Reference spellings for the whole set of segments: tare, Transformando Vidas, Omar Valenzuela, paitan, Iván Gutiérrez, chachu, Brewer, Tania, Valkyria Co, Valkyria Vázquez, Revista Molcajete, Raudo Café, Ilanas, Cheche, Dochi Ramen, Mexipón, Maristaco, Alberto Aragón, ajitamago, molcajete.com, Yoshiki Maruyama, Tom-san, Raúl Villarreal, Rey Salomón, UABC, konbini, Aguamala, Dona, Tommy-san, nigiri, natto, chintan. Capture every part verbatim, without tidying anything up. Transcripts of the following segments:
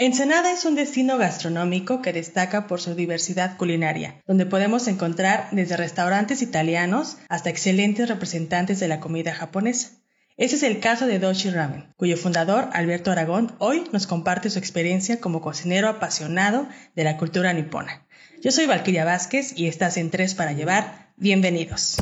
Ensenada es un destino gastronómico que destaca por su diversidad culinaria, donde podemos encontrar desde restaurantes italianos hasta excelentes representantes de la comida japonesa. Ese es el caso de Dochi Ramen, cuyo fundador, Alberto Aragón, hoy nos comparte su experiencia como cocinero apasionado de la cultura nipona. Yo soy Valkyria Vázquez y estás en Tres para Llevar. Bienvenidos.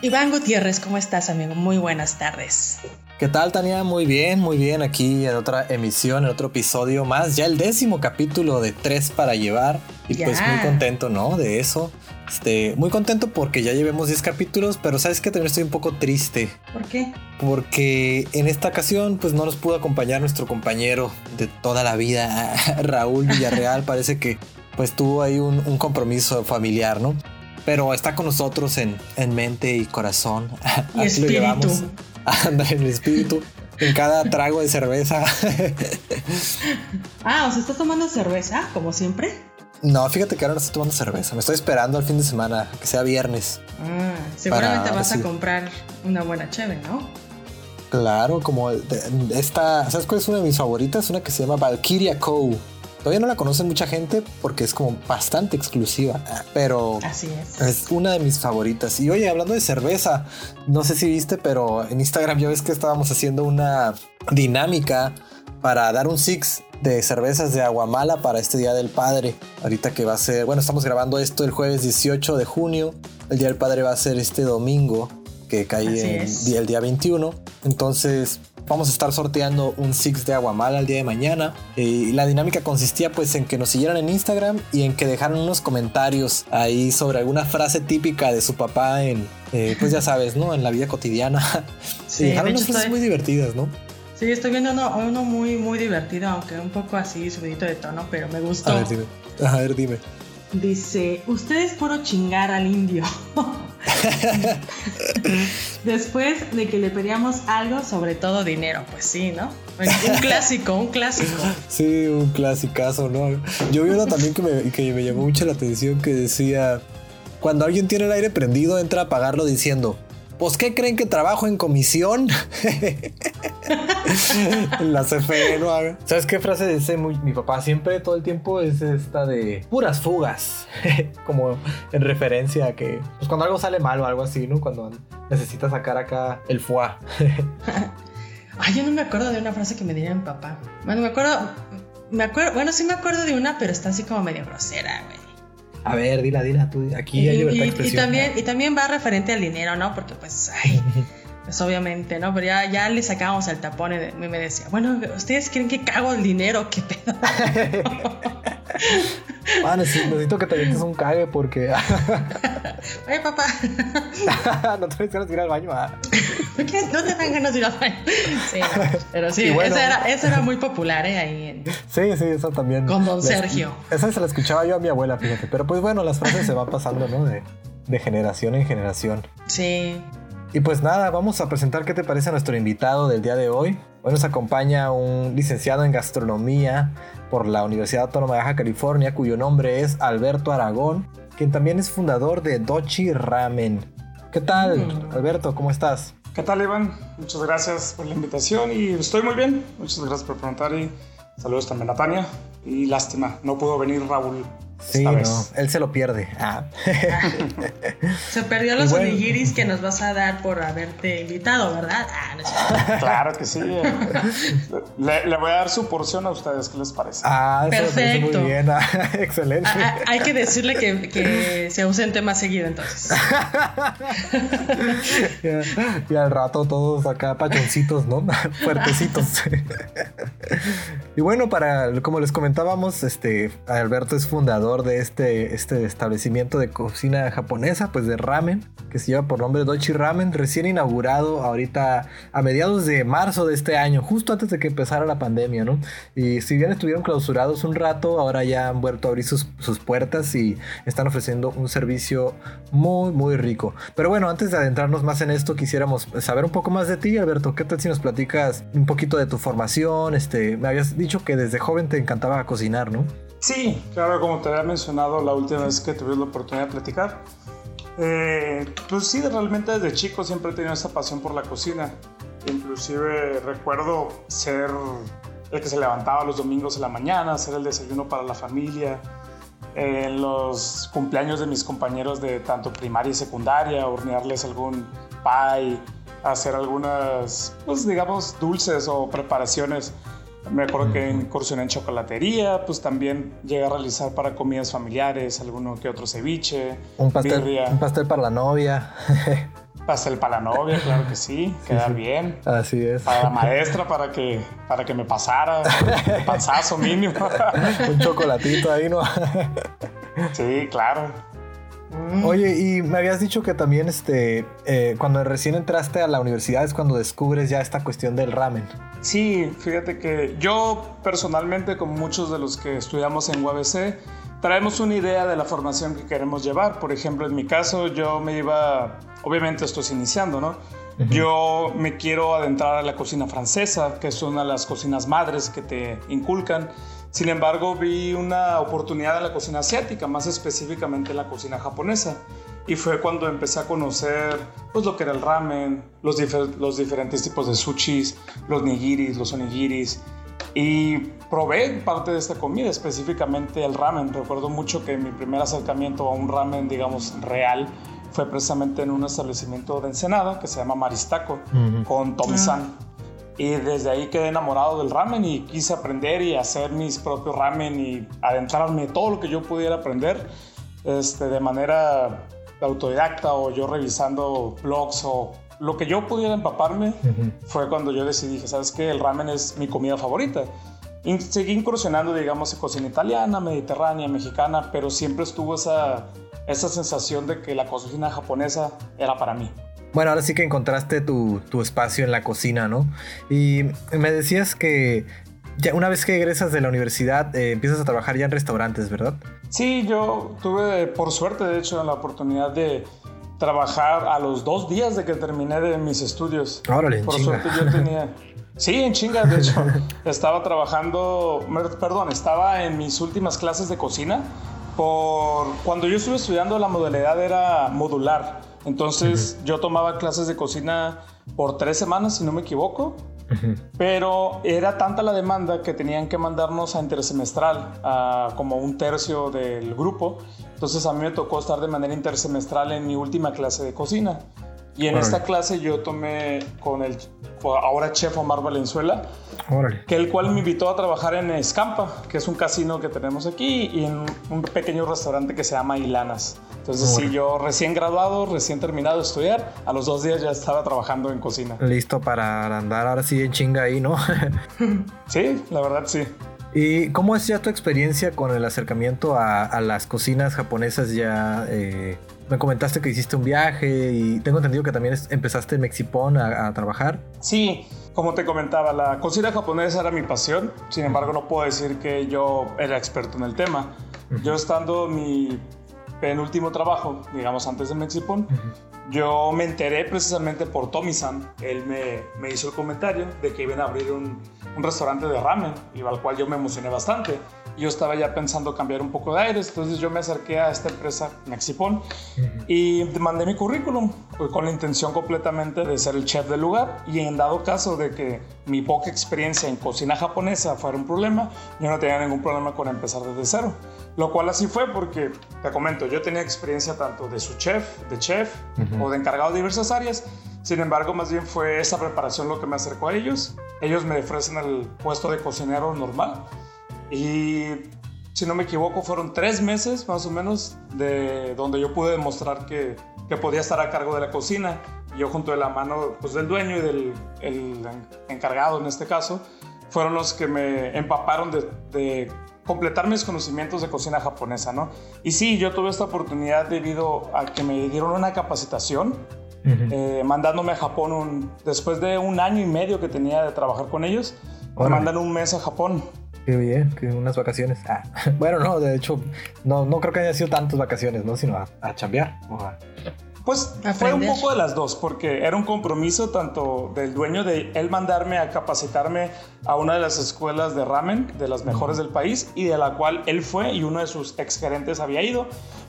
Iván Gutiérrez, ¿cómo estás, amigo? Muy buenas tardes. ¿Qué tal, Tania? Muy bien, muy bien. Aquí en otra emisión, en otro episodio más. Ya el décimo capítulo de Tres para Llevar. Y ya. Pues muy contento, ¿no? De eso. Este, muy contento porque ya llevemos diez capítulos, pero sabes que también estoy un poco triste. ¿Por qué? Porque en esta ocasión, pues no nos pudo acompañar nuestro compañero de toda la vida, Raúl Villarreal. Parece que pues tuvo ahí un, un compromiso familiar, ¿no? Pero está con nosotros en, en mente y corazón. Y así espíritu. Lo llevamos. Anda en mi espíritu. En cada trago de cerveza. Ah, ¿os estás tomando cerveza, como siempre? No, fíjate que ahora no estoy tomando cerveza. Me estoy esperando al fin de semana, que sea viernes. Ah, seguramente vas a comprar una buena chévere, ¿no? Claro, como esta... ¿Sabes cuál es una de mis favoritas? Una que se llama Valkyria Co. Todavía no la conoce mucha gente porque es como bastante exclusiva, pero así es. Es una de mis favoritas. Y oye, hablando de cerveza, no sé si viste, pero en Instagram ya ves que estábamos haciendo una dinámica para dar un six de cervezas de Aguamala para este Día del Padre. Ahorita que va a ser, bueno, estamos grabando esto el jueves dieciocho de junio. El Día del Padre va a ser este domingo que cae en, el día veintiuno. Entonces vamos a estar sorteando un six de Aguamala el día de mañana. Y la dinámica consistía pues en que nos siguieran en Instagram y en que dejaran unos comentarios ahí sobre alguna frase típica de su papá en, eh, pues ya sabes, ¿no? En la vida cotidiana. Sí, y dejaron unas frases estoy... muy divertidas, ¿no? Sí, estoy viendo uno, uno muy, muy divertido, aunque un poco así subidito de tono, pero me gustó. A ver, dime. A ver, dime. Dice, usted es puro chingar al indio. Después de que le pedíamos algo, sobre todo dinero, pues sí, ¿no? Un clásico, un clásico. Sí, un clasicazo, ¿no? Yo vi uno también que me, que me llamó mucho la atención que decía, cuando alguien tiene el aire prendido, entra a apagarlo diciendo, ¿pues qué creen que trabajo en comisión? En la C F E, ¿no? ¿Sabes qué frase dice mi papá siempre, todo el tiempo? Es esta de puras fugas. Como en referencia a que pues cuando algo sale mal o algo así, ¿no? Cuando necesitas sacar acá el foie. Ay, yo no me acuerdo de una frase que me diría mi papá. Bueno, me acuerdo, me acuerdo... Bueno, sí me acuerdo de una, pero está así como medio grosera, güey. A ver, dila, dila tú. Aquí y, hay libertad de expresión. Y también, y también va referente al dinero, ¿no? Porque pues, ay... Pues obviamente, ¿no? Pero ya, ya le sacábamos el tapón y me decía, bueno, ¿ustedes creen que cago el dinero? ¿Qué pedo? Ah, necesito, necesito que te metas un cague porque... Oye, papá. ¿No te ganas de ir al baño? ¿Ah? ¿Por qué no te dan ganas de ir al baño? Sí, no, pero sí, bueno, esa, era, esa era muy popular, ¿eh? Ahí en... Sí, sí, eso también. Con don Sergio. Esa se la escuchaba yo a mi abuela, fíjate. Pero pues bueno, las frases se van pasando, ¿no? De, de generación en generación. Sí. Y pues nada, vamos a presentar qué te parece a nuestro invitado del día de hoy. Hoy nos acompaña un licenciado en gastronomía por la Universidad Autónoma de Baja California, cuyo nombre es Alberto Aragón, quien también es fundador de Dochi Ramen. ¿Qué tal, mm. Alberto? ¿Cómo estás? ¿Qué tal, Iván? Muchas gracias por la invitación y estoy muy bien. Muchas gracias por preguntar y saludos también a Tania. Y lástima, no pudo venir Raúl. Sí, esta vez. No, él se lo pierde. Ah. Se perdió los bueno. Onigiris que nos vas a dar por haberte invitado, ¿verdad? Ah, no sé. Claro que sí. Le, le voy a dar su porción a ustedes, ¿qué les parece? Ah, perfecto. Eso muy bien. Ah, excelente. A, a, hay que decirle que, que se ausente más seguido, entonces. Y, y al rato todos acá pachoncitos, ¿no? Fuertecitos. Y bueno, para como les comentábamos, este Alberto es fundador de este, este establecimiento de cocina japonesa, pues de ramen, que se lleva por nombre Dochi Ramen, recién inaugurado ahorita a mediados de marzo de este año, justo antes de que empezara la pandemia, ¿no? Y si bien estuvieron clausurados un rato, ahora ya han vuelto a abrir sus, sus puertas y están ofreciendo un servicio muy, muy rico. Pero bueno, antes de adentrarnos más en esto, quisiéramos saber un poco más de ti, Alberto. ¿Qué tal si nos platicas un poquito de tu formación? Este, me habías dicho que desde joven te encantaba cocinar, ¿no? Sí, claro, como te había mencionado la última vez que tuvimos la oportunidad de platicar, Eh, pues sí, realmente desde chico siempre he tenido esa pasión por la cocina. Inclusive recuerdo ser el que se levantaba los domingos en la mañana, hacer el desayuno para la familia. En los cumpleaños de mis compañeros de tanto primaria y secundaria, hornearles algún pie, hacer algunas, pues digamos, dulces o preparaciones. Me acuerdo que incursioné en chocolatería, pues también llegué a realizar para comidas familiares, alguno que otro ceviche, un pastel, birria. Un pastel para la novia. Pastel para la novia, claro que sí, quedar sí, sí. bien. Así es. Para la maestra, para que, para que me pasara, un panzazo mínimo. Un chocolatito ahí, ¿no? Sí, claro. Oye, y me habías dicho que también este, eh, cuando recién entraste a la universidad es cuando descubres ya esta cuestión del ramen. Sí, fíjate que yo personalmente, como muchos de los que estudiamos en U A B C, traemos una idea de la formación que queremos llevar. Por ejemplo, en mi caso, yo me iba... Obviamente esto es iniciando, ¿no? Uh-huh. Yo me quiero adentrar a la cocina francesa, que es una de las cocinas madres que te inculcan. Sin embargo, vi una oportunidad en la cocina asiática, más específicamente en la cocina japonesa. Y fue cuando empecé a conocer pues, lo que era el ramen, los, difer- los diferentes tipos de sushis, los nigiris, los onigiris. Y probé parte de esta comida, específicamente el ramen. Recuerdo mucho que mi primer acercamiento a un ramen, digamos, real, fue precisamente en un establecimiento de Ensenada que se llama Maristaco, uh-huh. con Tom-san. Uh-huh. Y desde ahí quedé enamorado del ramen y quise aprender y hacer mis propios ramen y adentrarme en todo lo que yo pudiera aprender este, de manera autodidacta o yo revisando blogs o... Lo que yo pudiera empaparme uh-huh. fue cuando yo decidí, ¿sabes qué? El ramen es mi comida favorita. Y seguí incursionando, digamos, en cocina italiana, mediterránea, mexicana, pero siempre estuvo esa, esa sensación de que la cocina japonesa era para mí. Bueno, ahora sí que encontraste tu, tu espacio en la cocina, ¿no? Y me decías que ya una vez que egresas de la universidad, eh, empiezas a trabajar ya en restaurantes, ¿verdad? Sí, yo tuve, por suerte, de hecho, la oportunidad de... trabajar a los dos días de que terminé de mis estudios. Órale, en Por chinga. Suerte yo tenía... Sí, en chinga, de hecho. Estaba trabajando... Perdón, estaba en mis últimas clases de cocina. Por... Cuando yo estuve estudiando, la modalidad era modular. Entonces, uh-huh. yo tomaba clases de cocina por tres semanas, si no me equivoco. Uh-huh. Pero era tanta la demanda que tenían que mandarnos a intersemestral, a como un tercio del grupo. Entonces a mí me tocó estar de manera intersemestral en mi última clase de cocina. Y en Órale. Esta clase yo tomé con el ahora chef Omar Valenzuela, Órale. Que el cual me invitó a trabajar en Escampa, que es un casino que tenemos aquí, y en un pequeño restaurante que se llama Ilanas. Entonces, Órale. Sí, yo recién graduado, recién terminado de estudiar, a los dos días ya estaba trabajando en cocina. Listo para andar ahora sí en chinga ahí, ¿no? Sí, la verdad sí. ¿Y cómo es ya tu experiencia con el acercamiento a, a las cocinas japonesas? Ya eh, me comentaste que hiciste un viaje y tengo entendido que también es, empezaste en Mexipón a, a trabajar. Sí, como te comentaba, la cocina japonesa era mi pasión. Sin embargo, no puedo decir que yo era experto en el tema. Uh-huh. Yo estando mi penúltimo trabajo, digamos antes de Mexipón, uh-huh. yo me enteré precisamente por Tommy-san. Él me, me hizo el comentario de que iban a abrir un... un restaurante de ramen, y al cual yo me emocioné bastante. Yo estaba ya pensando cambiar un poco de aires, entonces yo me acerqué a esta empresa Mexipón uh-huh. y mandé mi currículum con la intención completamente de ser el chef del lugar, y en dado caso de que mi poca experiencia en cocina japonesa fuera un problema, yo no tenía ningún problema con empezar desde cero, lo cual así fue porque, te comento, yo tenía experiencia tanto de sous chef, de chef uh-huh. o de encargado de diversas áreas. Sin embargo, más bien fue esa preparación lo que me acercó a ellos. Ellos me ofrecen el puesto de cocinero normal y, si no me equivoco, fueron tres meses más o menos de donde yo pude demostrar que, que podía estar a cargo de la cocina. Yo junto de la mano pues, del dueño y del el encargado en este caso, fueron los que me empaparon de, de completar mis conocimientos de cocina japonesa, ¿no? Y sí, yo tuve esta oportunidad debido a que me dieron una capacitación. Uh-huh. Eh, mandándome a Japón un, después de un año y medio que tenía de trabajar con ellos, bueno, me mandan un mes a Japón. Qué bien, que unas vacaciones. Ah, bueno, no, de hecho, no, no creo que haya sido tantas vacaciones, ¿no? Sino a, a chambear. O a... Pues aprender. Fue un poco de las dos, porque era un compromiso tanto del dueño de él mandarme a capacitarme a una de las escuelas de ramen, de las mejores del país, y de la cual él fue y uno de sus exgerentes había ido,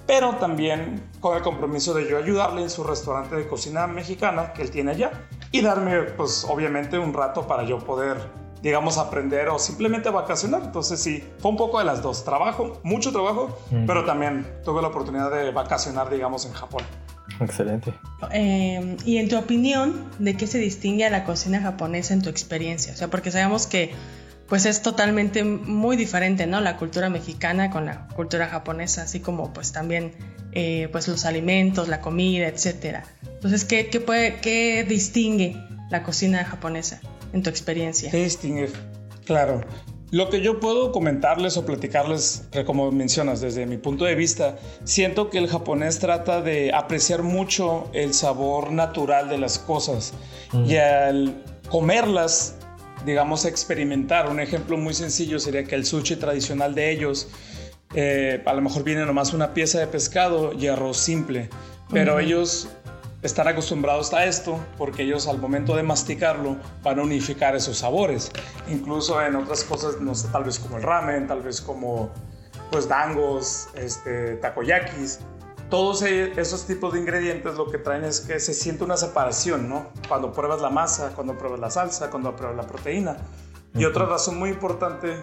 pero también con el compromiso de yo ayudarle en su restaurante de cocina mexicana que él tiene allá y darme, pues obviamente, un rato para yo poder, digamos, aprender o simplemente vacacionar. Entonces sí, fue un poco de las dos. Trabajo, mucho trabajo, mm. pero también tuve la oportunidad de vacacionar, digamos, en Japón. Excelente. Eh, y en tu opinión, ¿de qué se distingue a la cocina japonesa en tu experiencia? O sea, porque sabemos que pues es totalmente muy diferente, ¿no? La cultura mexicana con la cultura japonesa, así como pues también eh, pues los alimentos, la comida, etcétera. Entonces, ¿qué, qué, puede, qué distingue la cocina japonesa en tu experiencia? Tasting, claro. Lo que yo puedo comentarles o platicarles, como mencionas, desde mi punto de vista, siento que el japonés trata de apreciar mucho el sabor natural de las cosas mm. y al comerlas, digamos, experimentar. Un ejemplo muy sencillo sería que el sushi tradicional de ellos, eh, a lo mejor viene nomás una pieza de pescado y arroz simple, pero mm. ellos están acostumbrados a esto porque ellos al momento de masticarlo van a unificar esos sabores. Incluso en otras cosas, no sé, tal vez como el ramen, tal vez como pues dangos, este, takoyakis. Todos esos tipos de ingredientes lo que traen es que se siente una separación, ¿no? Cuando pruebas la masa, cuando pruebas la salsa, cuando pruebas la proteína. Y otra razón muy importante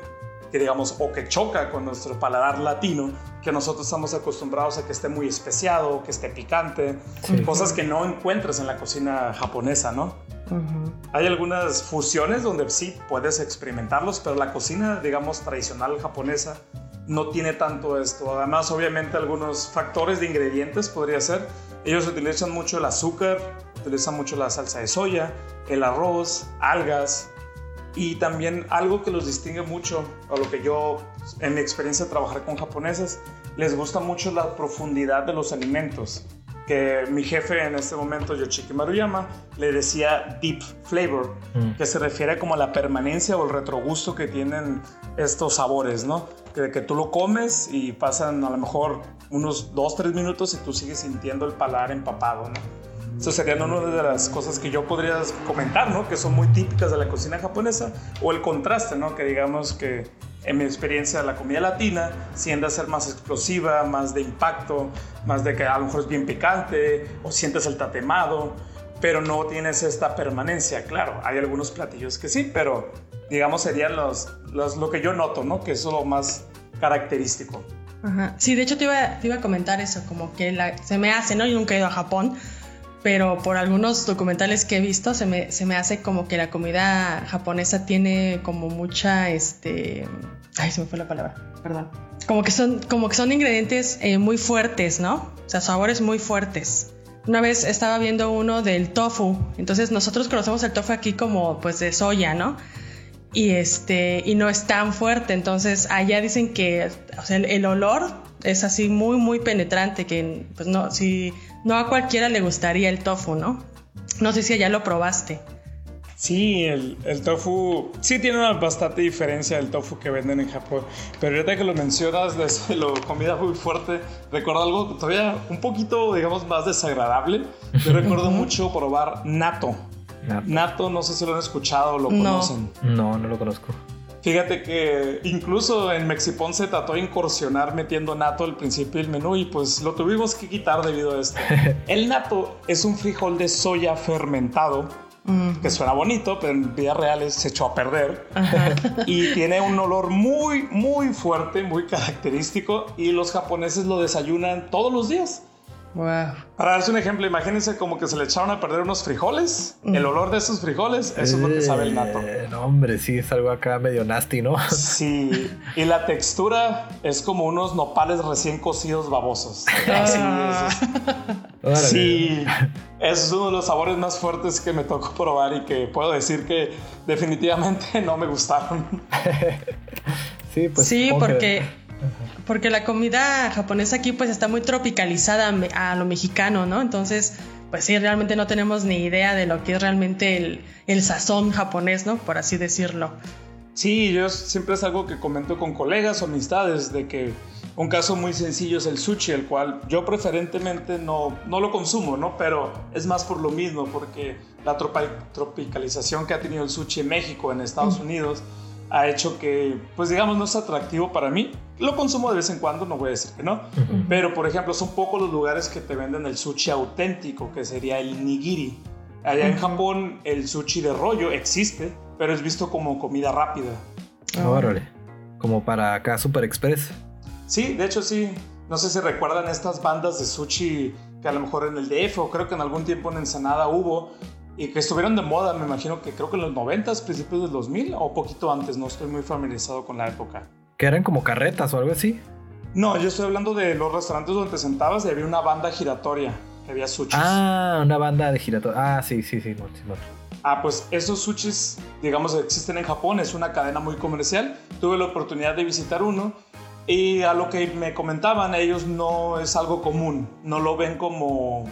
que digamos, o que choca con nuestro paladar latino, que nosotros estamos acostumbrados a que esté muy especiado, que esté picante, sí. cosas que no encuentras en la cocina japonesa, ¿no? Uh-huh. Hay algunas fusiones donde sí puedes experimentarlos, pero la cocina, digamos, tradicional japonesa no tiene tanto esto. Además, obviamente, algunos factores de ingredientes podría ser. Ellos utilizan mucho el azúcar, utilizan mucho la salsa de soya, el arroz, algas. Y también algo que los distingue mucho, o lo que yo, en mi experiencia de trabajar con japoneses, les gusta mucho la profundidad de los alimentos. Que mi jefe en este momento, Yoshiki Maruyama, le decía deep flavor, mm. que se refiere como a la permanencia o el retrogusto que tienen estos sabores, ¿no? Que, que tú lo comes y pasan a lo mejor unos dos, tres minutos y tú sigues sintiendo el paladar empapado, ¿no? Eso serían una de las cosas que yo podría comentar, ¿no? Que son muy típicas de la cocina japonesa. O el contraste, ¿no? Que digamos que en mi experiencia la comida latina tiende a ser más explosiva, más de impacto, más de que a lo mejor es bien picante o sientes el tatemado, pero no tienes esta permanencia. Claro, hay algunos platillos que sí, pero digamos serían los, los, lo que yo noto, ¿no? Que eso es lo más característico. Ajá. Sí, de hecho te iba, te iba a comentar eso, como que la, se me hace, ¿no? Yo nunca he ido a Japón, pero por algunos documentales que he visto se me, se me hace como que la comida japonesa tiene como mucha, este... Ay, se me fue la palabra, perdón. Como que son, como que son ingredientes eh, muy fuertes, ¿no? O sea, sabores muy fuertes. Una vez estaba viendo uno del tofu. Entonces nosotros conocemos el tofu aquí como pues de soya, ¿no? Y, este, y no es tan fuerte. Entonces allá dicen que, o sea, el, el olor es así muy, muy penetrante, que pues no, si, no a cualquiera le gustaría el tofu, ¿no? No sé si allá lo probaste. Sí, el, el tofu, sí tiene una bastante diferencia del tofu que venden en Japón, pero ahorita que lo mencionas, les, lo comida muy fuerte, recuerdo algo todavía un poquito, digamos, más desagradable. Yo recuerdo mucho probar natto. Nato. Nato, no sé si lo han escuchado o lo no. conocen. No, no lo conozco. Fíjate que incluso en Mexipón se trató de incursionar metiendo natto al principio del menú y pues lo tuvimos que quitar debido a esto. El natto es un frijol de soya fermentado, mm. que suena bonito, pero en vida real se echó a perder. Ajá. Y tiene un olor muy, muy fuerte, muy característico, y los japoneses lo desayunan todos los días. Wow. Para darse un ejemplo, imagínense como que se le echaron a perder unos frijoles, mm. el olor de esos frijoles, eso eh, es lo que sabe el natto. No, hombre, sí, es algo acá medio nasty, ¿no? Sí, y la textura es como unos nopales recién cocidos babosos. Así es. Sí, es uno de los sabores más fuertes que me tocó probar y que puedo decir que definitivamente no me gustaron. Sí, pues, sí, porque... Que... Porque la comida japonesa aquí pues está muy tropicalizada a lo mexicano, ¿no? Entonces, pues sí, realmente no tenemos ni idea de lo que es realmente el, el sazón japonés, ¿no? Por así decirlo. Sí, yo siempre es algo que comento con colegas o amistades, de que un caso muy sencillo es el sushi, el cual yo preferentemente no, no lo consumo, ¿no? Pero es más por lo mismo, porque la tropa- tropicalización que ha tenido el sushi en México, en Estados mm. Unidos, ha hecho que, pues digamos, no es atractivo para mí. Lo consumo de vez en cuando, no voy a decir que no. Uh-huh. Pero, por ejemplo, son pocos los lugares que te venden el sushi auténtico, que sería el nigiri. Allá uh-huh. en Japón, el sushi de rollo existe, pero es visto como comida rápida. Órale, oh, como para acá, Super Express. Sí, de hecho sí. No sé si recuerdan estas bandas de sushi que a lo mejor en el D F o creo que en algún tiempo en Ensenada hubo, y que estuvieron de moda, me imagino que creo que en los noventas, principios del dos mil o poquito antes, no estoy muy familiarizado con la época. ¿Que eran como carretas o algo así? No, yo estoy hablando de los restaurantes donde te sentabas y había una banda giratoria, que había sushis. Ah, una banda de giratoria. Ah, sí, sí, sí, no, sí no. Ah, pues esos sushis, digamos, existen en Japón, es una cadena muy comercial. Tuve la oportunidad de visitar uno y a lo que me comentaban, ellos no es algo común, no lo ven como...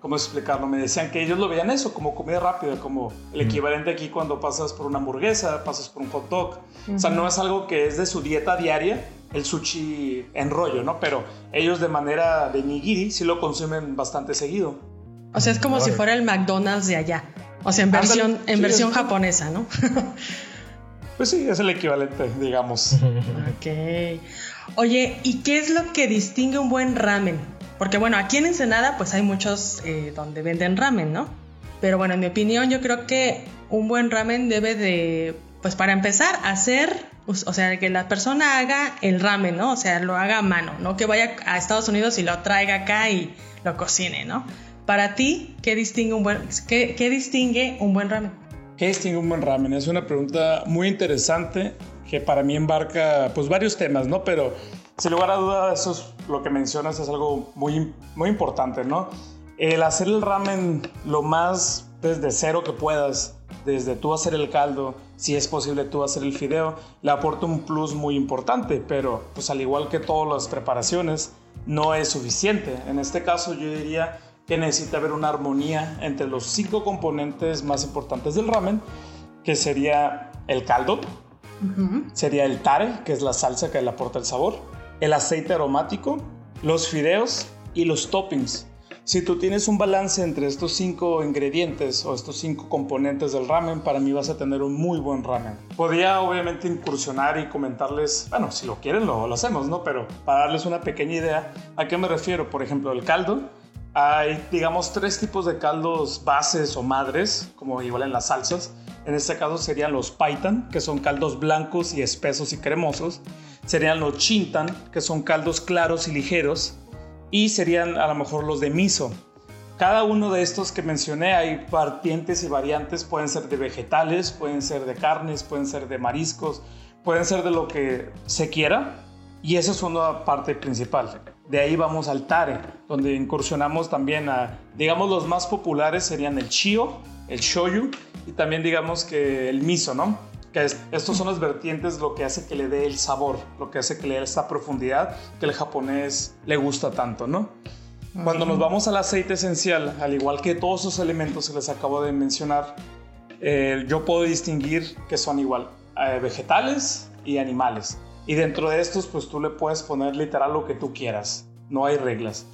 ¿Cómo explicarlo? Me decían que ellos lo veían eso, como comida rápida, como el equivalente aquí cuando pasas por una hamburguesa, pasas por un hot dog. Uh-huh. O sea, no es algo que es de su dieta diaria, el sushi en rollo, ¿no? Pero ellos de manera de nigiri sí lo consumen bastante seguido. O sea, es como si fuera el McDonald's de allá. O sea, en versión, en versión japonesa, ¿no? Pues sí, es el equivalente, digamos. Ok. Oye, ¿y qué es lo que distingue un buen ramen? Porque bueno, aquí en Ensenada pues hay muchos eh, donde venden ramen, ¿no? Pero bueno, en mi opinión yo creo que un buen ramen debe de, pues para empezar, hacer, o sea, que la persona haga el ramen, ¿no? O sea, lo haga a mano, no que vaya a Estados Unidos y lo traiga acá y lo cocine, ¿no? Para ti, ¿qué distingue un buen, qué, qué distingue un buen ramen? ¿Qué distingue un buen ramen? Es una pregunta muy interesante que para mí embarca pues varios temas, ¿no? Pero... sin lugar a dudas, eso es lo que mencionas, es algo muy, muy importante, ¿no? El hacer el ramen lo más desde cero que puedas, desde tú hacer el caldo, si es posible tú hacer el fideo, le aporta un plus muy importante, pero pues al igual que todas las preparaciones, no es suficiente. En este caso yo diría que necesita haber una armonía entre los cinco componentes más importantes del ramen, que sería el caldo, uh-huh. sería el tare, que es la salsa que le aporta el sabor, el aceite aromático, los fideos y los toppings. Si tú tienes un balance entre estos cinco ingredientes o estos cinco componentes del ramen, para mí vas a tener un muy buen ramen. Podría obviamente incursionar y comentarles, bueno, si lo quieren lo, lo hacemos, ¿no? Pero para darles una pequeña idea, ¿a qué me refiero? Por ejemplo, el caldo. Hay, digamos, tres tipos de caldos bases o madres, como igual en las salsas. En este caso serían los paitan, que son caldos blancos y espesos y cremosos. Serían los chintan, que son caldos claros y ligeros. Y serían a lo mejor los de miso. Cada uno de estos que mencioné hay partientes y variantes. Pueden ser de vegetales, pueden ser de carnes, pueden ser de mariscos, pueden ser de lo que se quiera. Y esa es una parte principal. De ahí vamos al tare, donde incursionamos también a, digamos, los más populares serían el chio, el shoyu y también, digamos, que el miso, ¿no? Que es, estos son los vertientes, lo que hace que le dé el sabor, lo que hace que le dé esta profundidad que el japonés le gusta tanto, ¿no? Uh-huh. Cuando nos vamos al aceite esencial, al igual que todos esos elementos que les acabo de mencionar, eh, yo puedo distinguir que son igual eh, vegetales y animales. Y dentro de estos, pues tú le puedes poner literal lo que tú quieras. No hay reglas.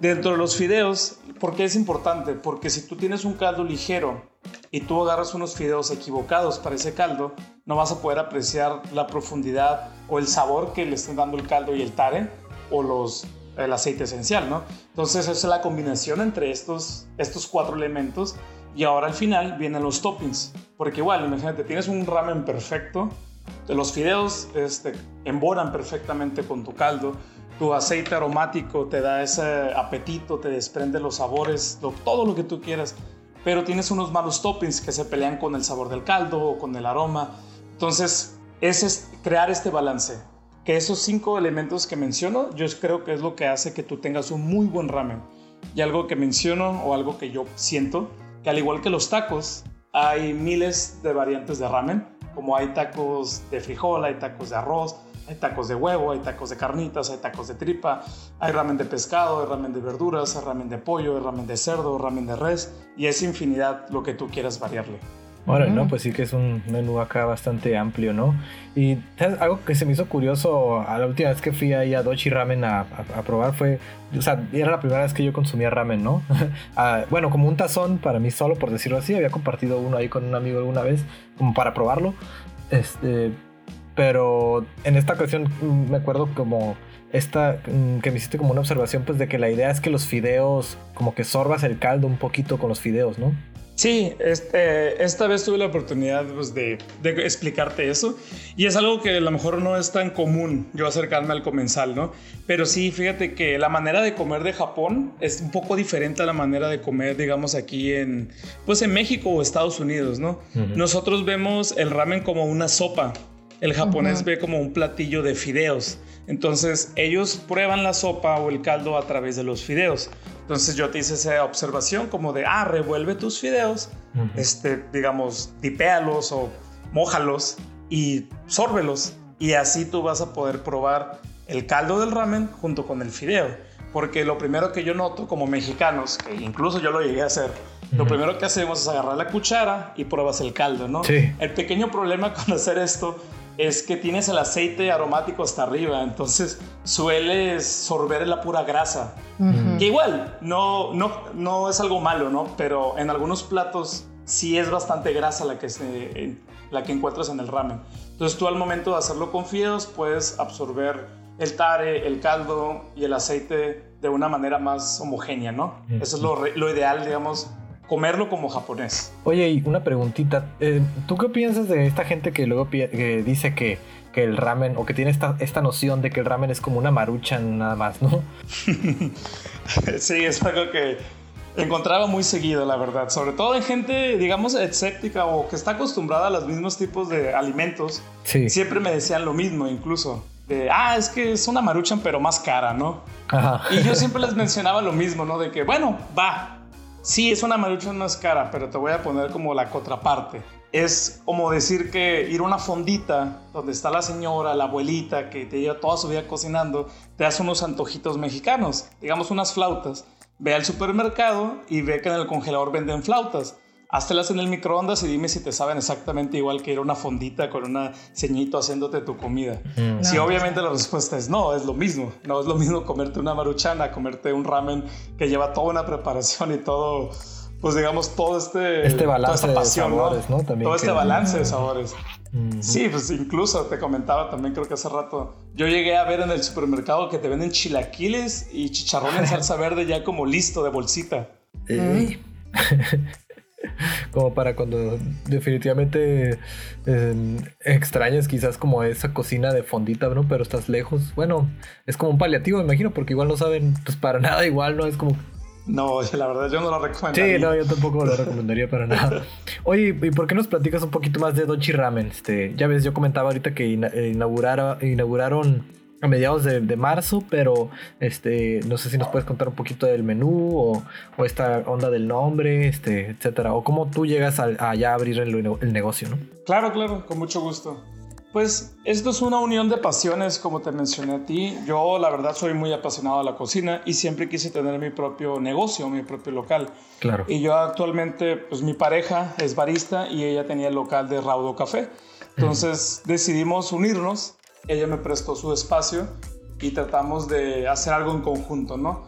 Dentro de los fideos, ¿por qué es importante? Porque si tú tienes un caldo ligero y tú agarras unos fideos equivocados para ese caldo, no vas a poder apreciar la profundidad o el sabor que le están dando el caldo y el tare o los, el aceite esencial, ¿no? Entonces, esa es la combinación entre estos, estos cuatro elementos. Y ahora al final vienen los toppings. Porque igual, imagínate, tienes un ramen perfecto. Los fideos este, embonan perfectamente con tu caldo, tu aceite aromático te da ese apetito, te desprende los sabores, lo, todo lo que tú quieras, pero tienes unos malos toppings que se pelean con el sabor del caldo o con el aroma. Entonces, ese es crear este balance, que esos cinco elementos que menciono, yo creo que es lo que hace que tú tengas un muy buen ramen. Y algo que menciono o algo que yo siento, que al igual que los tacos, hay miles de variantes de ramen. Como hay tacos de frijol, hay tacos de arroz, hay tacos de huevo, hay tacos de carnitas, hay tacos de tripa, hay ramen de pescado, hay ramen de verduras, hay ramen de pollo, hay ramen de cerdo, ramen de res, y es infinidad lo que tú quieras variarle. Órale, mm. ¿no? Pues sí que es un menú acá bastante amplio, ¿no? Y algo que se me hizo curioso a la última vez que fui ahí a Dochi Ramen a, a, a probar fue... O sea, era la primera vez que yo consumía ramen, ¿no? ah, bueno, como un tazón para mí solo, por decirlo así. Había compartido uno ahí con un amigo alguna vez, como para probarlo. Este... Pero en esta ocasión me acuerdo como... Esta que me hiciste como una observación, pues de que la idea es que los fideos, como que sorbas el caldo un poquito con los fideos, ¿no? Sí, este, esta vez tuve la oportunidad pues, de, de explicarte eso, y es algo que a lo mejor no es tan común yo acercarme al comensal, ¿no? Pero sí, fíjate que la manera de comer de Japón es un poco diferente a la manera de comer, digamos, aquí en, pues, en México o Estados Unidos, ¿no? Uh-huh. Nosotros vemos el ramen como una sopa. El japonés uh-huh. ve como un platillo de fideos. Entonces, ellos prueban la sopa o el caldo a través de los fideos. Entonces, yo te hice esa observación como de, ah, revuelve tus fideos, uh-huh. este, digamos, dipéalos o mójalos y sórbelos. Y así tú vas a poder probar el caldo del ramen junto con el fideo. Porque lo primero que yo noto como mexicanos, que incluso yo lo llegué a hacer, lo primero que hacemos es agarrar la cuchara y pruebas el caldo, ¿no? Sí. El pequeño problema con hacer esto es que tienes el aceite aromático hasta arriba, entonces sueles sorber la pura grasa, uh-huh. que igual no, no, no es algo malo, ¿no? Pero en algunos platos sí es bastante grasa la que, se, la que encuentras en el ramen. Entonces tú al momento de hacerlo con fideos puedes absorber el tare, el caldo y el aceite de una manera más homogénea, ¿no? Uh-huh. Eso es lo, lo ideal, digamos, comerlo como japonés. Oye, y una preguntita. Eh, ¿Tú qué piensas de esta gente que luego pi- que dice que, que el ramen, o que tiene esta, esta noción de que el ramen es como una maruchan nada más, ¿no? Sí, es algo que encontraba muy seguido, la verdad. Sobre todo en gente, digamos, escéptica o que está acostumbrada a los mismos tipos de alimentos. Sí. Siempre me decían lo mismo, incluso. De, ah, es que es una maruchan, pero más cara, ¿no? Ajá. Y yo siempre les mencionaba lo mismo, ¿no? De que, bueno, va. Sí, es una maruchan más cara, pero te voy a poner como la contraparte. Es como decir que ir a una fondita donde está la señora, la abuelita, que te lleva toda su vida cocinando, te hace unos antojitos mexicanos, digamos unas flautas. Ve al supermercado y ve que en el congelador venden flautas. Háztelas en el microondas y dime si te saben exactamente igual que ir a una fondita con una ceñito haciéndote tu comida. Mm. Sí, no, obviamente la respuesta es no, es lo mismo. No es lo mismo comerte una maruchana, comerte un ramen que lleva toda una preparación y todo, pues digamos, todo este... Este balance toda esta pasión, de sabores, ¿no? ¿no? También todo que... este balance de sabores. Mm-hmm. Sí, pues incluso te comentaba también, creo que hace rato, yo llegué a ver en el supermercado que te venden chilaquiles y chicharrón en salsa verde ya como listo de bolsita. ¿Eh? Como para cuando definitivamente eh, extrañas quizás como esa cocina de fondita, ¿no? Pero estás lejos. Bueno, es como un paliativo, me imagino, porque igual no saben pues para nada igual, ¿no? Es como... No, la verdad yo no lo recomendaría. Sí, no, yo tampoco lo recomendaría para nada. Oye, ¿y por qué nos platicas un poquito más de Dochi Ramen? Este, ya ves, yo comentaba ahorita que inaugurara, inauguraron... a mediados de, de marzo, pero este, no sé si nos puedes contar un poquito del menú o, o esta onda del nombre, este, etcétera, o cómo tú llegas a, a ya abrir el, el negocio, ¿no? Claro, claro, con mucho gusto. Pues esto es una unión de pasiones, como te mencioné a ti. Yo, la verdad, soy muy apasionado de la cocina y siempre quise tener mi propio negocio, mi propio local. Claro. Y yo actualmente, pues mi pareja es barista y ella tenía el local de Raudo Café. Entonces mm. decidimos unirnos. Ella me prestó su espacio y tratamos de hacer algo en conjunto, ¿no?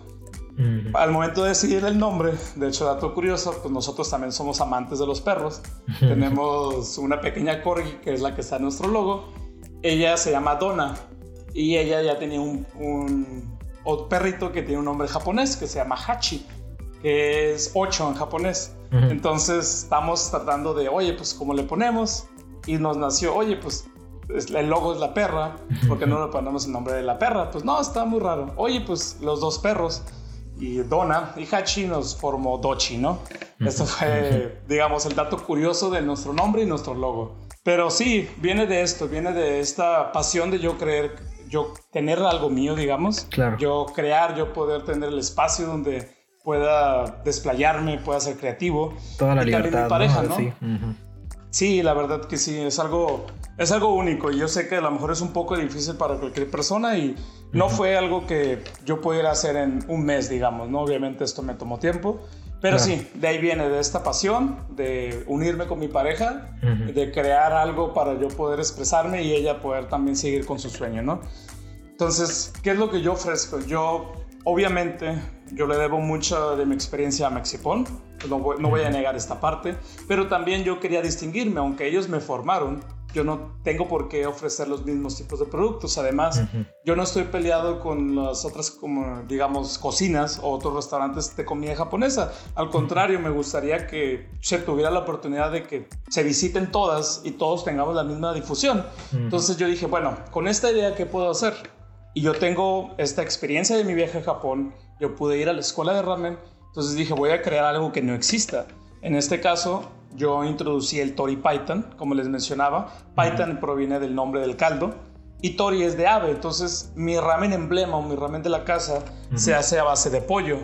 Mm. Al momento de decidir el nombre, de hecho, dato curioso, pues nosotros también somos amantes de los perros. Tenemos una pequeña corgi, que es la que está en nuestro logo. Ella se llama Dona y ella ya tenía un, un, un perrito que tiene un nombre japonés que se llama Hachi, que es ocho en japonés. Mm. Entonces estamos tratando de, oye, pues ¿cómo le ponemos? Y nos nació, oye, pues el logo es la perra, ¿por qué no le ponemos el nombre de la perra? Pues no, está muy raro. Oye, pues los dos perros, y Dona y Hachi, nos formó Dochi, ¿no? Esto fue, digamos, el dato curioso de nuestro nombre y nuestro logo. Pero sí, viene de esto, viene de esta pasión de yo creer, yo tener algo mío, digamos. Claro. Yo crear, yo poder tener el espacio donde pueda desplayarme, pueda ser creativo. Toda la y libertad, mi pareja, ¿no? ¿no? Sí. Uh-huh. Sí, la verdad que sí, es algo, es algo único, y yo sé que a lo mejor es un poco difícil para cualquier persona y no fue algo que yo pudiera hacer en un mes, digamos, ¿no? Obviamente esto me tomó tiempo, Pero claro, sí, de ahí viene, de esta pasión, de unirme con mi pareja, uh-huh, de crear algo para yo poder expresarme y ella poder también seguir con su sueño, ¿no? Entonces, ¿qué es lo que yo ofrezco? Yo, obviamente, yo le debo mucho de mi experiencia a Mexipón, no voy, no voy a negar esta parte, pero también yo quería distinguirme, aunque ellos me formaron, yo no tengo por qué ofrecer los mismos tipos de productos. Además, uh-huh, yo no estoy peleado con las otras, como, digamos, cocinas o otros restaurantes de comida japonesa. Al contrario, me gustaría que se tuviera la oportunidad de que se visiten todas y todos tengamos la misma difusión. Uh-huh. Entonces yo dije, bueno, con esta idea, ¿qué puedo hacer? Y yo tengo esta experiencia de mi viaje a Japón. Yo pude ir a la escuela de ramen. Entonces dije, voy a crear algo que no exista. En este caso, yo introducí el tori paitan, como les mencionaba. Paitan proviene del nombre del caldo y tori es de ave. Entonces, mi ramen emblema o mi ramen de la casa, uh-huh, se hace a base de pollo.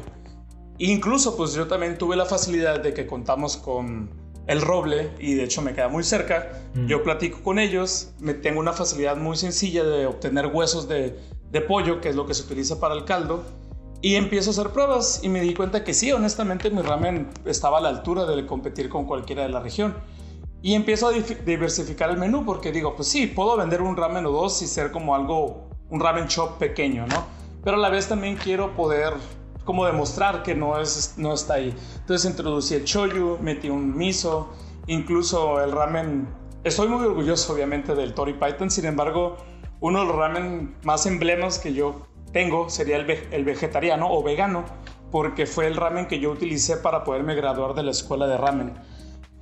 E incluso, pues yo también tuve la facilidad de que contamos con el Roble y de hecho me queda muy cerca. Uh-huh. Yo platico con ellos, me tengo una facilidad muy sencilla de obtener huesos de, de pollo, que es lo que se utiliza para el caldo. Y empiezo a hacer pruebas y me di cuenta que sí, honestamente mi ramen estaba a la altura de competir con cualquiera de la región. Y empiezo a dif- diversificar el menú porque digo, pues sí, puedo vender un ramen o dos y ser como algo, un ramen shop pequeño, ¿no? Pero a la vez también quiero poder como demostrar que no, es, no está ahí. Entonces introducí el shoyu, metí un miso, incluso el ramen. Estoy muy orgulloso obviamente del Tori Paitan, sin embargo, uno de los ramen más emblemas que yo tengo sería el, ve- el vegetariano o vegano, porque fue el ramen que yo utilicé para poderme graduar de la escuela de ramen.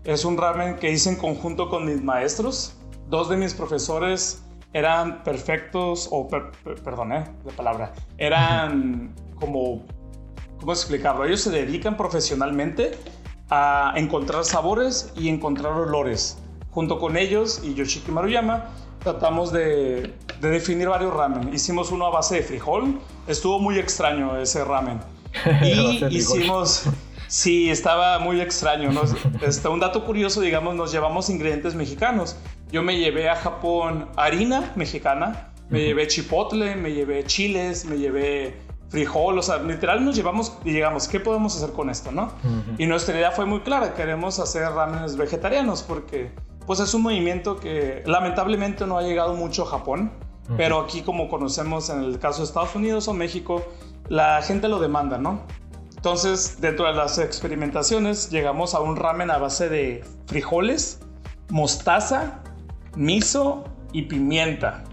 Es un ramen que hice en conjunto con mis maestros. Dos de mis profesores eran perfectos, o per- per- perdón, eh, la palabra, eran como, ¿cómo explicarlo? Ellos se dedican profesionalmente a encontrar sabores y encontrar olores. Junto con ellos y Yoshiki Maruyama, tratamos de, de definir varios ramen. Hicimos uno a base de frijol. Estuvo muy extraño ese ramen. Y hicimos... Sí, estaba muy extraño. Nos, este, un dato curioso, digamos, nos llevamos ingredientes mexicanos. Yo me llevé a Japón harina mexicana, me uh-huh. llevé chipotle, me llevé chiles, me llevé frijol. O sea, literal nos llevamos y llegamos, ¿qué podemos hacer con esto, no? Uh-huh. Y nuestra idea fue muy clara. Queremos hacer ramenes vegetarianos porque... Pues es un movimiento que lamentablemente no ha llegado mucho a Japón, uh-huh. pero aquí como conocemos en el caso de Estados Unidos o México, la gente lo demanda, ¿no? Entonces, dentro de las experimentaciones, llegamos a un ramen a base de frijoles, mostaza, miso y pimienta.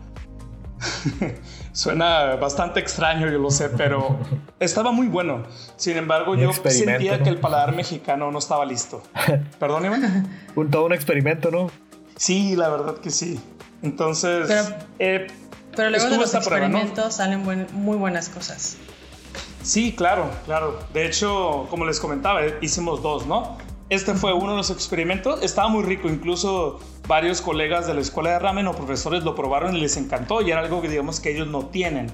Suena bastante extraño, yo lo sé, pero estaba muy bueno. Sin embargo, yo sentía, ¿no?, que el paladar mexicano no estaba listo. ¿Perdón, Iván? Un, todo un experimento, ¿no? Sí, la verdad que sí. Entonces, pero, eh, pero luego de los experimentos prueba, ¿no?, salen buen, muy buenas cosas. Sí, claro, claro. De hecho, como les comentaba, hicimos dos, ¿no? Este fue uno de los experimentos, estaba muy rico, incluso varios colegas de la escuela de ramen o profesores lo probaron y les encantó y era algo que digamos que ellos no tienen.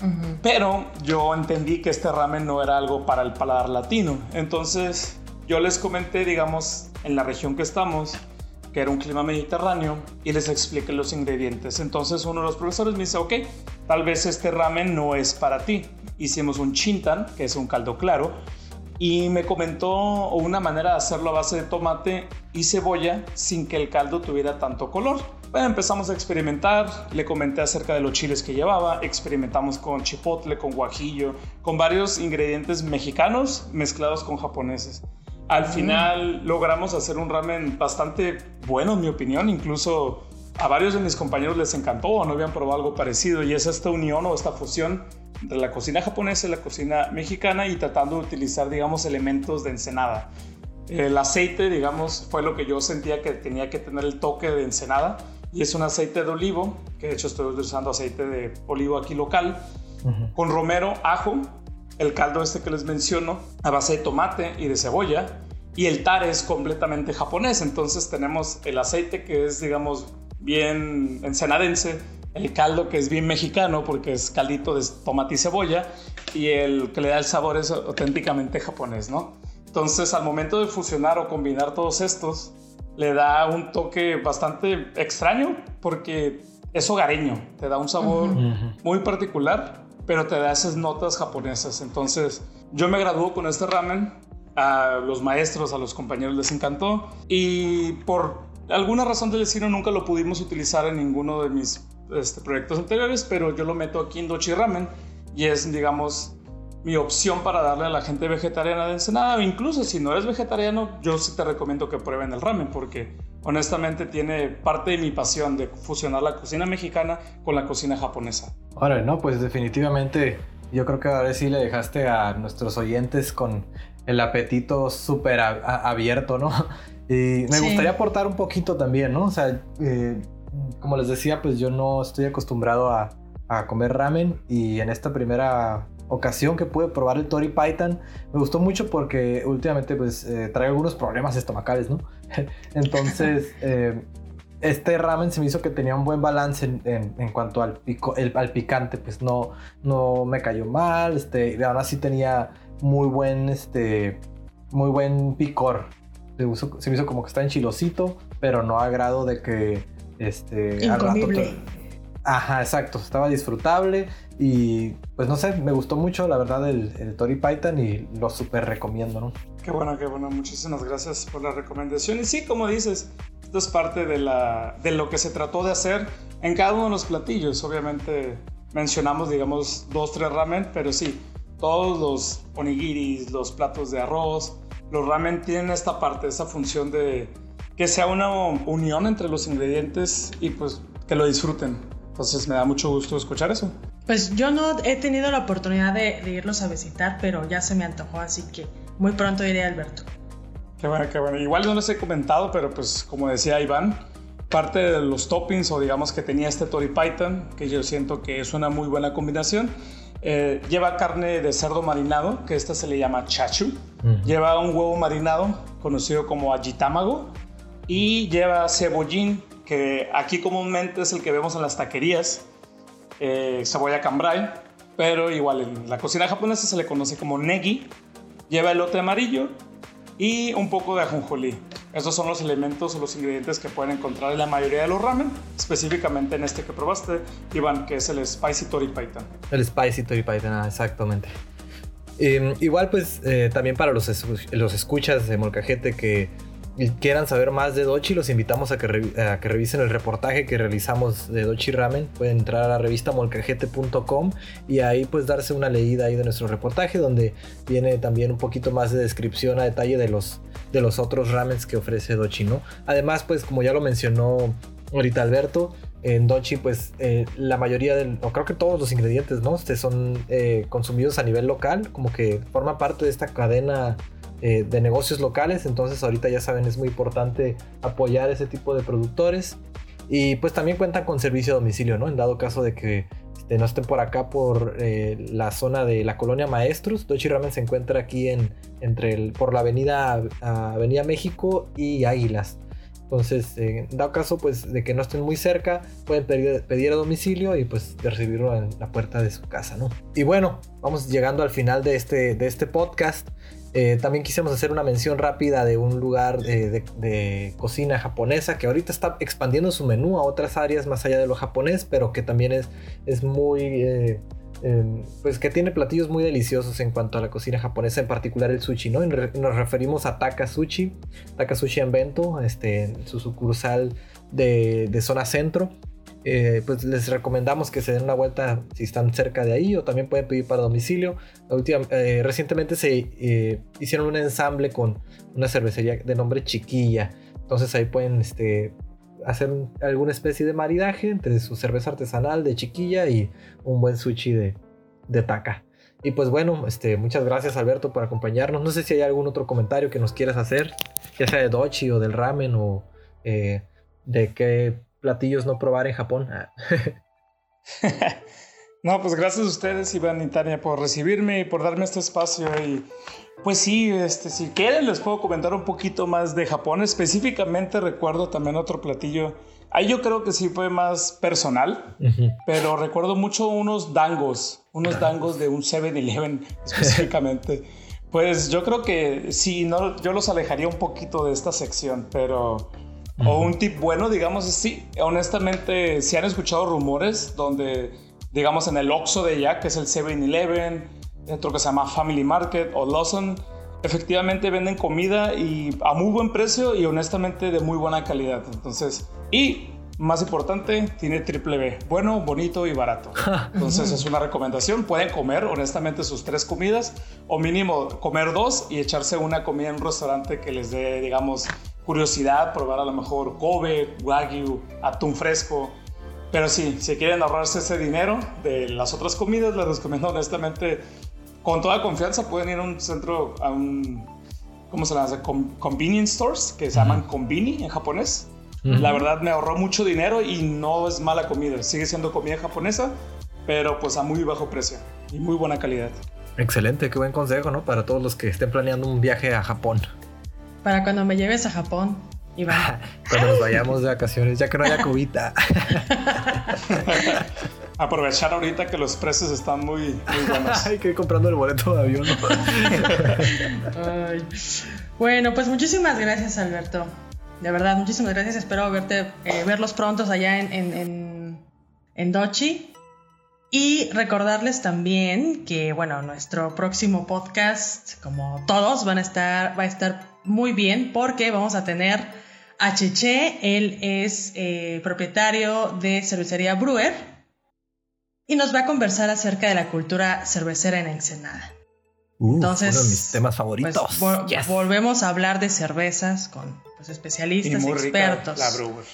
Uh-huh. Pero yo entendí que este ramen no era algo para el paladar latino, entonces yo les comenté, digamos, en la región que estamos, que era un clima mediterráneo y les expliqué los ingredientes. Entonces uno de los profesores me dice, ok, tal vez este ramen no es para ti. Hicimos un chintan, que es un caldo claro, y me comentó una manera de hacerlo a base de tomate y cebolla sin que el caldo tuviera tanto color. Bueno, empezamos a experimentar, le comenté acerca de los chiles que llevaba, experimentamos con chipotle, con guajillo, con varios ingredientes mexicanos mezclados con japoneses. Al final mm. logramos hacer un ramen bastante bueno, en mi opinión, incluso a varios de mis compañeros les encantó o no habían probado algo parecido y es esta unión o esta fusión entre la cocina japonesa y la cocina mexicana y tratando de utilizar, digamos, elementos de Ensenada. El aceite, digamos, fue lo que yo sentía que tenía que tener el toque de Ensenada y es un aceite de olivo, que de hecho estoy utilizando aceite de olivo aquí local, uh-huh. con romero, ajo, el caldo este que les menciono, a base de tomate y de cebolla y el tare es completamente japonés, entonces tenemos el aceite que es, digamos, bien ensenadense, el caldo que es bien mexicano porque es caldito de tomate y cebolla y el que le da el sabor es auténticamente japonés, ¿no? Entonces, al momento de fusionar o combinar todos estos, le da un toque bastante extraño porque es hogareño, te da un sabor uh-huh. muy particular, pero te da esas notas japonesas. Entonces, yo me graduó con este ramen a los maestros, a los compañeros les encantó, y por alguna razón del destino nunca lo pudimos utilizar en ninguno de mis este, proyectos anteriores, pero yo lo meto aquí en Dochi Ramen y es, digamos, mi opción para darle a la gente vegetariana de Ensenada. Incluso si no eres vegetariano, yo sí te recomiendo que prueben el ramen, porque honestamente tiene parte de mi pasión de fusionar la cocina mexicana con la cocina japonesa. Ahora, no, pues definitivamente yo creo que ahora sí le dejaste a nuestros oyentes con el apetito súper abierto, ¿no? Y me sí. gustaría aportar un poquito también, ¿no? O sea, eh, como les decía, pues yo no estoy acostumbrado a, a comer ramen, y en esta primera ocasión que pude probar el Tori Python me gustó mucho, porque últimamente pues eh, traigo algunos problemas estomacales, ¿no? Entonces eh, este ramen se me hizo que tenía un buen balance en, en, en cuanto al, pico, el, al picante, pues no, no me cayó mal, este, aún así tenía muy buen, este, muy buen picor. Se, uso, se me hizo como que está enchilosito, pero no a grado de que este, incomible. Ajá, exacto, estaba disfrutable y pues no sé, me gustó mucho la verdad el, el Tori Python y lo súper recomiendo, ¿no? Qué bueno, qué bueno, muchísimas gracias por la recomendación. Y sí, como dices, esto es parte de, la, de lo que se trató de hacer en cada uno de los platillos. Obviamente mencionamos, digamos, dos, tres ramen, pero sí, todos los onigiris, los platos de arroz, los ramen tienen esta parte, esta función de que sea una unión entre los ingredientes y pues que lo disfruten. Entonces me da mucho gusto escuchar eso. Pues yo no he tenido la oportunidad de, de irlos a visitar, pero ya se me antojó, así que muy pronto iré a Alberto. Qué bueno, qué bueno. Igual no les he comentado, pero pues como decía Iván, parte de los toppings o digamos que tenía este Tori Python, que yo siento que es una muy buena combinación, eh, lleva carne de cerdo marinado, que esta se le llama chachu, mm. lleva un huevo marinado, conocido como ajitámago, y lleva cebollín, que aquí comúnmente es el que vemos en las taquerías, eh, cebolla cambray, pero igual en la cocina japonesa se le conoce como negi, lleva elote amarillo y un poco de ajonjolí. Estos son los elementos o los ingredientes que pueden encontrar en la mayoría de los ramen, específicamente en este que probaste, Iván, que es el Spicy Tori Python. El Spicy Tori Python, ah, exactamente. Eh, igual pues eh, también para los, es- los escuchas de Molcajete que y quieran saber más de Dochi, los invitamos a que, re- a que revisen el reportaje que realizamos de Dochi Ramen. Pueden entrar a la revista molcajete punto com y ahí pues darse una leída ahí de nuestro reportaje, donde viene también un poquito más de descripción a detalle de los, de los otros ramens que ofrece Dochi, ¿no? Además, pues como ya lo mencionó ahorita Alberto, en Dochi pues eh, la mayoría del, o creo que todos los ingredientes, ¿no? Este son eh, consumidos a nivel local, como que forma parte de esta cadena Eh, de negocios locales. Entonces ahorita ya saben, es muy importante apoyar ese tipo de productores, y pues también cuentan con servicio a domicilio, ¿no? En dado caso de que este, no estén por acá por eh, la zona de la colonia Maestros, Dochi Ramen se encuentra aquí en, entre el, por la avenida, a, avenida México y Águilas. Entonces eh, en dado caso pues de que no estén muy cerca, pueden pedir, pedir a domicilio y pues recibirlo en la puerta de su casa, ¿no? Y bueno, vamos llegando al final de este, de este podcast. Eh, también quisimos hacer una mención rápida de un lugar eh, de, de cocina japonesa que ahorita está expandiendo su menú a otras áreas más allá de lo japonés, pero que también es, es muy... Eh, eh, pues que tiene platillos muy deliciosos en cuanto a la cocina japonesa, en particular el sushi, ¿no? Y nos referimos a Takasushi, Takasushi en Bento, este, su sucursal de, de zona centro. Eh, pues les recomendamos que se den una vuelta si están cerca de ahí, o también pueden pedir para domicilio. La última, eh, recientemente se eh, hicieron un ensamble con una cervecería de nombre Chiquilla, entonces ahí pueden este, hacer alguna especie de maridaje entre su cerveza artesanal de Chiquilla y un buen sushi de, de Taka. Y pues bueno, este, muchas gracias Alberto por acompañarnos. No sé si hay algún otro comentario que nos quieras hacer, ya sea de Dochi o del ramen, o eh, de qué platillos no probar en Japón. No, pues gracias a ustedes, Iván y Tania, por recibirme y por darme este espacio. Y pues sí, este, si quieren les puedo comentar un poquito más de Japón. Específicamente recuerdo también otro platillo. Ahí yo creo que sí fue más personal, uh-huh. pero recuerdo mucho unos dangos, unos dangos de un seven eleven específicamente. Pues yo creo que sí, no, yo los alejaría un poquito de esta sección, pero... O un tip bueno, digamos, sí, honestamente, si han escuchado rumores donde, digamos, en el Oxxo de allá, que es el seven eleven, dentro que se llama Family Market o Lawson, efectivamente venden comida y a muy buen precio y honestamente de muy buena calidad. Entonces, y más importante, tiene triple B, bueno, bonito y barato. Entonces es una recomendación, pueden comer honestamente sus tres comidas o mínimo comer dos y echarse una comida en un restaurante que les dé, digamos, curiosidad, probar a lo mejor Kobe, Wagyu, atún fresco. Pero sí, si quieren ahorrarse ese dinero de las otras comidas, les recomiendo honestamente, con toda confianza pueden ir a un centro, a un, ¿cómo se llama? Con, convenience stores, que se llaman konbini en japonés. Uh-huh. La verdad me ahorró mucho dinero y no es mala comida, sigue siendo comida japonesa, pero pues a muy bajo precio y muy buena calidad. Excelente, qué buen consejo, ¿no? Para todos los que estén planeando un viaje a Japón. Para cuando me lleves a Japón, Iván. Cuando nos vayamos de vacaciones, ya que no haya cubita. Aprovechar ahorita que los precios están muy, muy buenos. Hay que ir comprando el boleto de avión. Ay. Bueno, pues muchísimas gracias, Alberto. De verdad, muchísimas gracias. Espero verte, eh, verlos prontos allá en, en, en, en Dochi. Y recordarles también que, bueno, nuestro próximo podcast, como todos, van a estar, va a estar muy bien porque vamos a tener a Cheche. Él es eh, propietario de cervecería Brewer y nos va a conversar acerca de la cultura cervecera en Ensenada. Uh, Entonces, uno de mis temas favoritos. Pues, vol- yes. Volvemos a hablar de cervezas con pues, especialistas, y muy expertos. Rica la Brewer.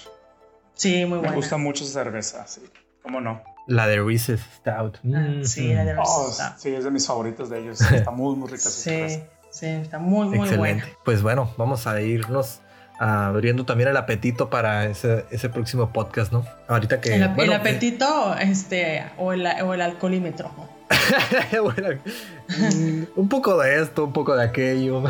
Sí, muy buena. Me gusta mucho esa cerveza, sí. ¿Cómo no? La de Reese's Stout. Mm. Sí, la de Reese's oh, Stout. Sí, es de mis favoritos de ellos. Está muy, muy rica esa cerveza. Sí, está muy, muy excelente. Buena. Pues bueno, vamos a irnos abriendo también el apetito para ese, ese próximo podcast, ¿no? Ahorita que... El, bueno, el apetito eh, este, o, el, o el alcoholímetro. Bueno, un poco de esto, un poco de aquello.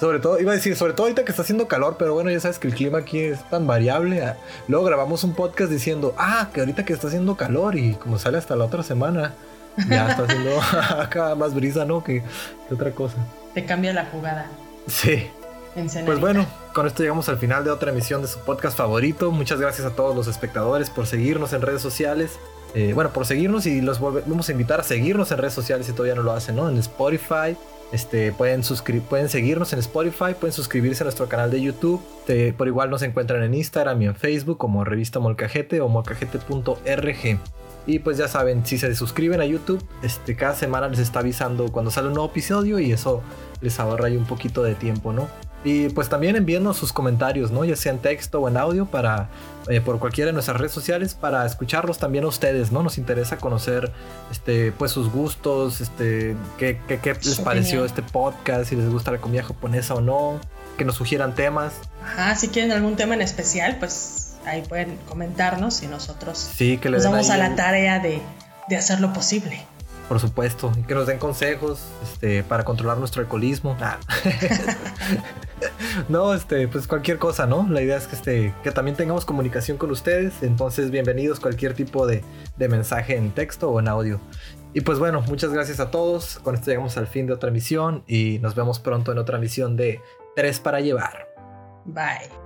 Sobre todo, iba a decir, sobre todo ahorita que está haciendo calor, pero bueno, ya sabes que el clima aquí es tan variable. Luego grabamos un podcast diciendo, ah, que ahorita que está haciendo calor y como sale hasta la otra semana... Ya está haciendo acá más brisa, ¿no? Que, que otra cosa. Te cambia la jugada. Sí. Pues bueno, con esto llegamos al final de otra emisión de su podcast favorito. Muchas gracias a todos los espectadores por seguirnos en redes sociales. Eh, bueno, por seguirnos y los volvemos a invitar a seguirnos en redes sociales si todavía no lo hacen, ¿no? En Spotify. Este, pueden, suscri- pueden seguirnos en Spotify, pueden suscribirse a nuestro canal de YouTube. Te, por igual nos encuentran en Instagram y en Facebook como Revista Molcajete o molcajete punto org. Y pues ya saben, si se suscriben a YouTube, este, cada semana les está avisando cuando sale un nuevo episodio y eso les ahorra ahí un poquito de tiempo, ¿no? Y pues también envíennos sus comentarios, ¿no? Ya sea en texto o en audio para, eh, por cualquiera de nuestras redes sociales para escucharlos también a ustedes, ¿no? Nos interesa conocer este, pues sus gustos, este, qué, qué, qué les sí, pareció genial. Este podcast, si les gusta la comida japonesa o no, que nos sugieran temas. Ajá, si quieren algún tema en especial, pues... Ahí pueden comentarnos y nosotros sí, que nos damos a la tarea de, de hacer lo posible. Por supuesto, y que nos den consejos este, para controlar nuestro alcoholismo. Nah. No, este, pues cualquier cosa, ¿no? La idea es que, este, que también tengamos comunicación con ustedes. Entonces, bienvenidos cualquier tipo de, de mensaje en texto o en audio. Y pues bueno, muchas gracias a todos. Con esto llegamos al fin de otra emisión y nos vemos pronto en otra emisión de Tres para Llevar. Bye.